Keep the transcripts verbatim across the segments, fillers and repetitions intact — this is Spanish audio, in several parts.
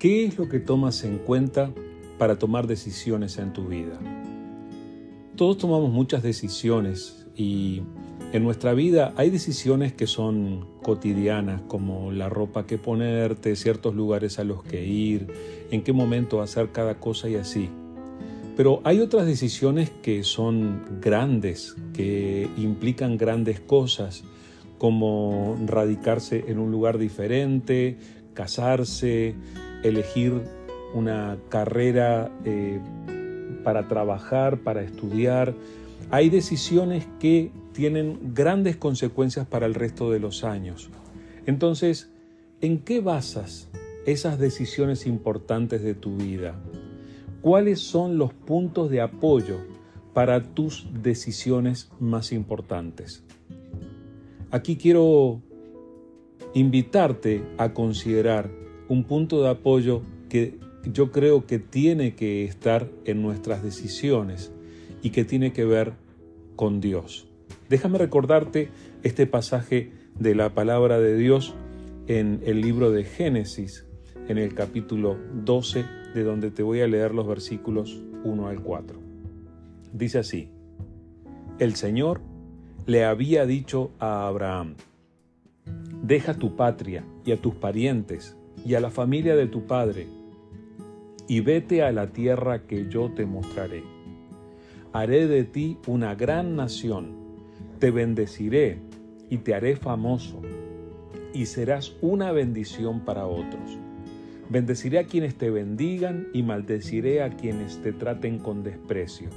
¿Qué es lo que tomas en cuenta para tomar decisiones en tu vida? Todos tomamos muchas decisiones y en nuestra vida hay decisiones que son cotidianas, como la ropa que ponerte, ciertos lugares a los que ir, en qué momento hacer cada cosa y así. Pero hay otras decisiones que son grandes, que implican grandes cosas, como radicarse en un lugar diferente, casarse, elegir una carrera eh, para trabajar, para estudiar. Hay decisiones que tienen grandes consecuencias para el resto de los años. Entonces, ¿en qué basas esas decisiones importantes de tu vida? ¿Cuáles son los puntos de apoyo para tus decisiones más importantes? Aquí quiero invitarte a considerar un punto de apoyo que yo creo que tiene que estar en nuestras decisiones y que tiene que ver con Dios. Déjame recordarte este pasaje de la palabra de Dios en el libro de Génesis, en el capítulo doce, de donde te voy a leer los versículos uno al cuatro. Dice así: El Señor le había dicho a Abraham: Deja tu patria y a tus parientes y a la familia de tu padre, y vete a la tierra que yo te mostraré. Haré de ti una gran nación, te bendeciré y te haré famoso, y serás una bendición para otros. Bendeciré a quienes te bendigan y maldeciré a quienes te traten con desprecio.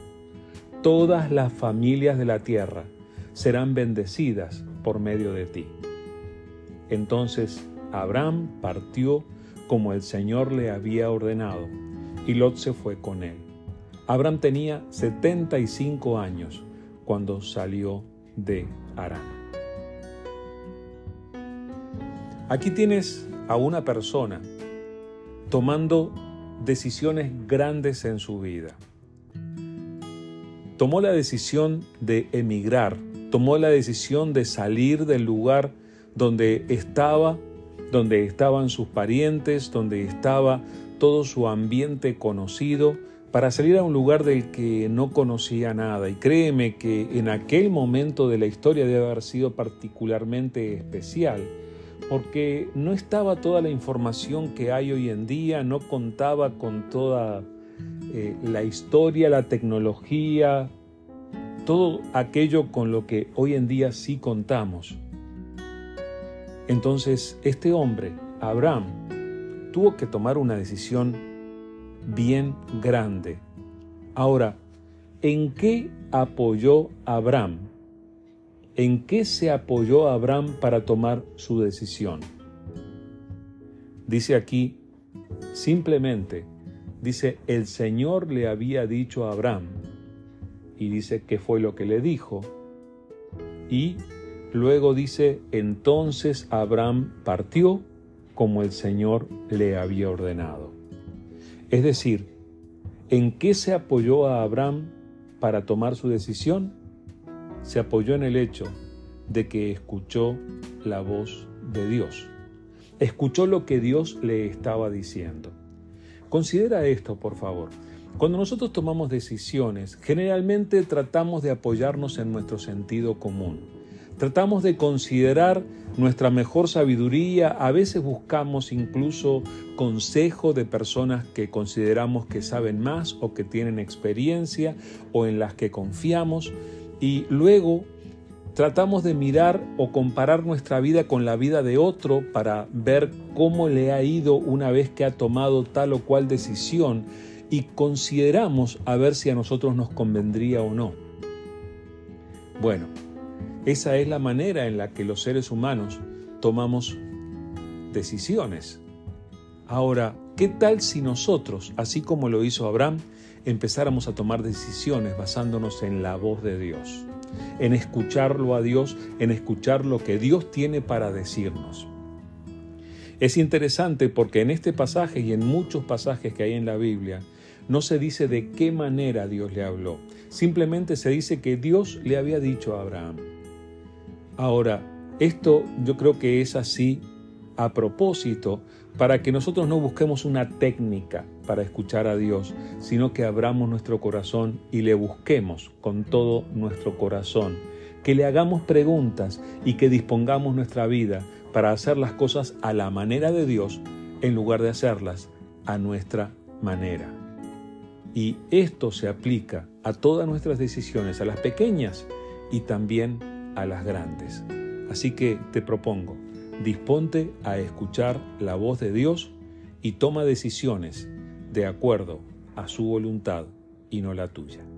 Todas las familias de la tierra serán bendecidas por medio de ti. Entonces Abraham partió como el Señor le había ordenado, y Lot se fue con él. Abraham tenía setenta y cinco años cuando salió de Harán. Aquí tienes a una persona tomando decisiones grandes en su vida. Tomó la decisión de emigrar, tomó la decisión de salir del lugar donde estaba, donde estaban sus parientes, donde estaba todo su ambiente conocido, para salir a un lugar del que no conocía nada. Y créeme que en aquel momento de la historia debe haber sido particularmente especial, porque no estaba toda la información que hay hoy en día, no contaba con toda eh, la historia, la tecnología, todo aquello con lo que hoy en día sí contamos. Entonces, este hombre, Abraham, tuvo que tomar una decisión bien grande. Ahora, ¿en qué apoyó Abraham? ¿En qué se apoyó Abraham para tomar su decisión? Dice aquí, simplemente, dice, el Señor le había dicho a Abraham, y dice que fue lo que le dijo, y luego dice, entonces Abraham partió como el Señor le había ordenado. Es decir, ¿en qué se apoyó a Abraham para tomar su decisión? Se apoyó en el hecho de que escuchó la voz de Dios. Escuchó lo que Dios le estaba diciendo. Considera esto, por favor. Cuando nosotros tomamos decisiones, generalmente tratamos de apoyarnos en nuestro sentido común. Tratamos de considerar nuestra mejor sabiduría, a veces buscamos incluso consejo de personas que consideramos que saben más o que tienen experiencia o en las que confiamos, y luego tratamos de mirar o comparar nuestra vida con la vida de otro para ver cómo le ha ido una vez que ha tomado tal o cual decisión, y consideramos a ver si a nosotros nos convendría o no. Bueno, esa es la manera en la que los seres humanos tomamos decisiones. Ahora, ¿qué tal si nosotros, así como lo hizo Abraham, empezáramos a tomar decisiones basándonos en la voz de Dios, en escucharlo a Dios, en escuchar lo que Dios tiene para decirnos? Es interesante porque en este pasaje y en muchos pasajes que hay en la Biblia, no se dice de qué manera Dios le habló. Simplemente se dice que Dios le había dicho a Abraham. Ahora, esto yo creo que es así a propósito para que nosotros no busquemos una técnica para escuchar a Dios, sino que abramos nuestro corazón y le busquemos con todo nuestro corazón, que le hagamos preguntas y que dispongamos nuestra vida para hacer las cosas a la manera de Dios en lugar de hacerlas a nuestra manera. Y esto se aplica a todas nuestras decisiones, a las pequeñas y también a las grandes. Así que te propongo, disponte a escuchar la voz de Dios y toma decisiones de acuerdo a su voluntad y no la tuya.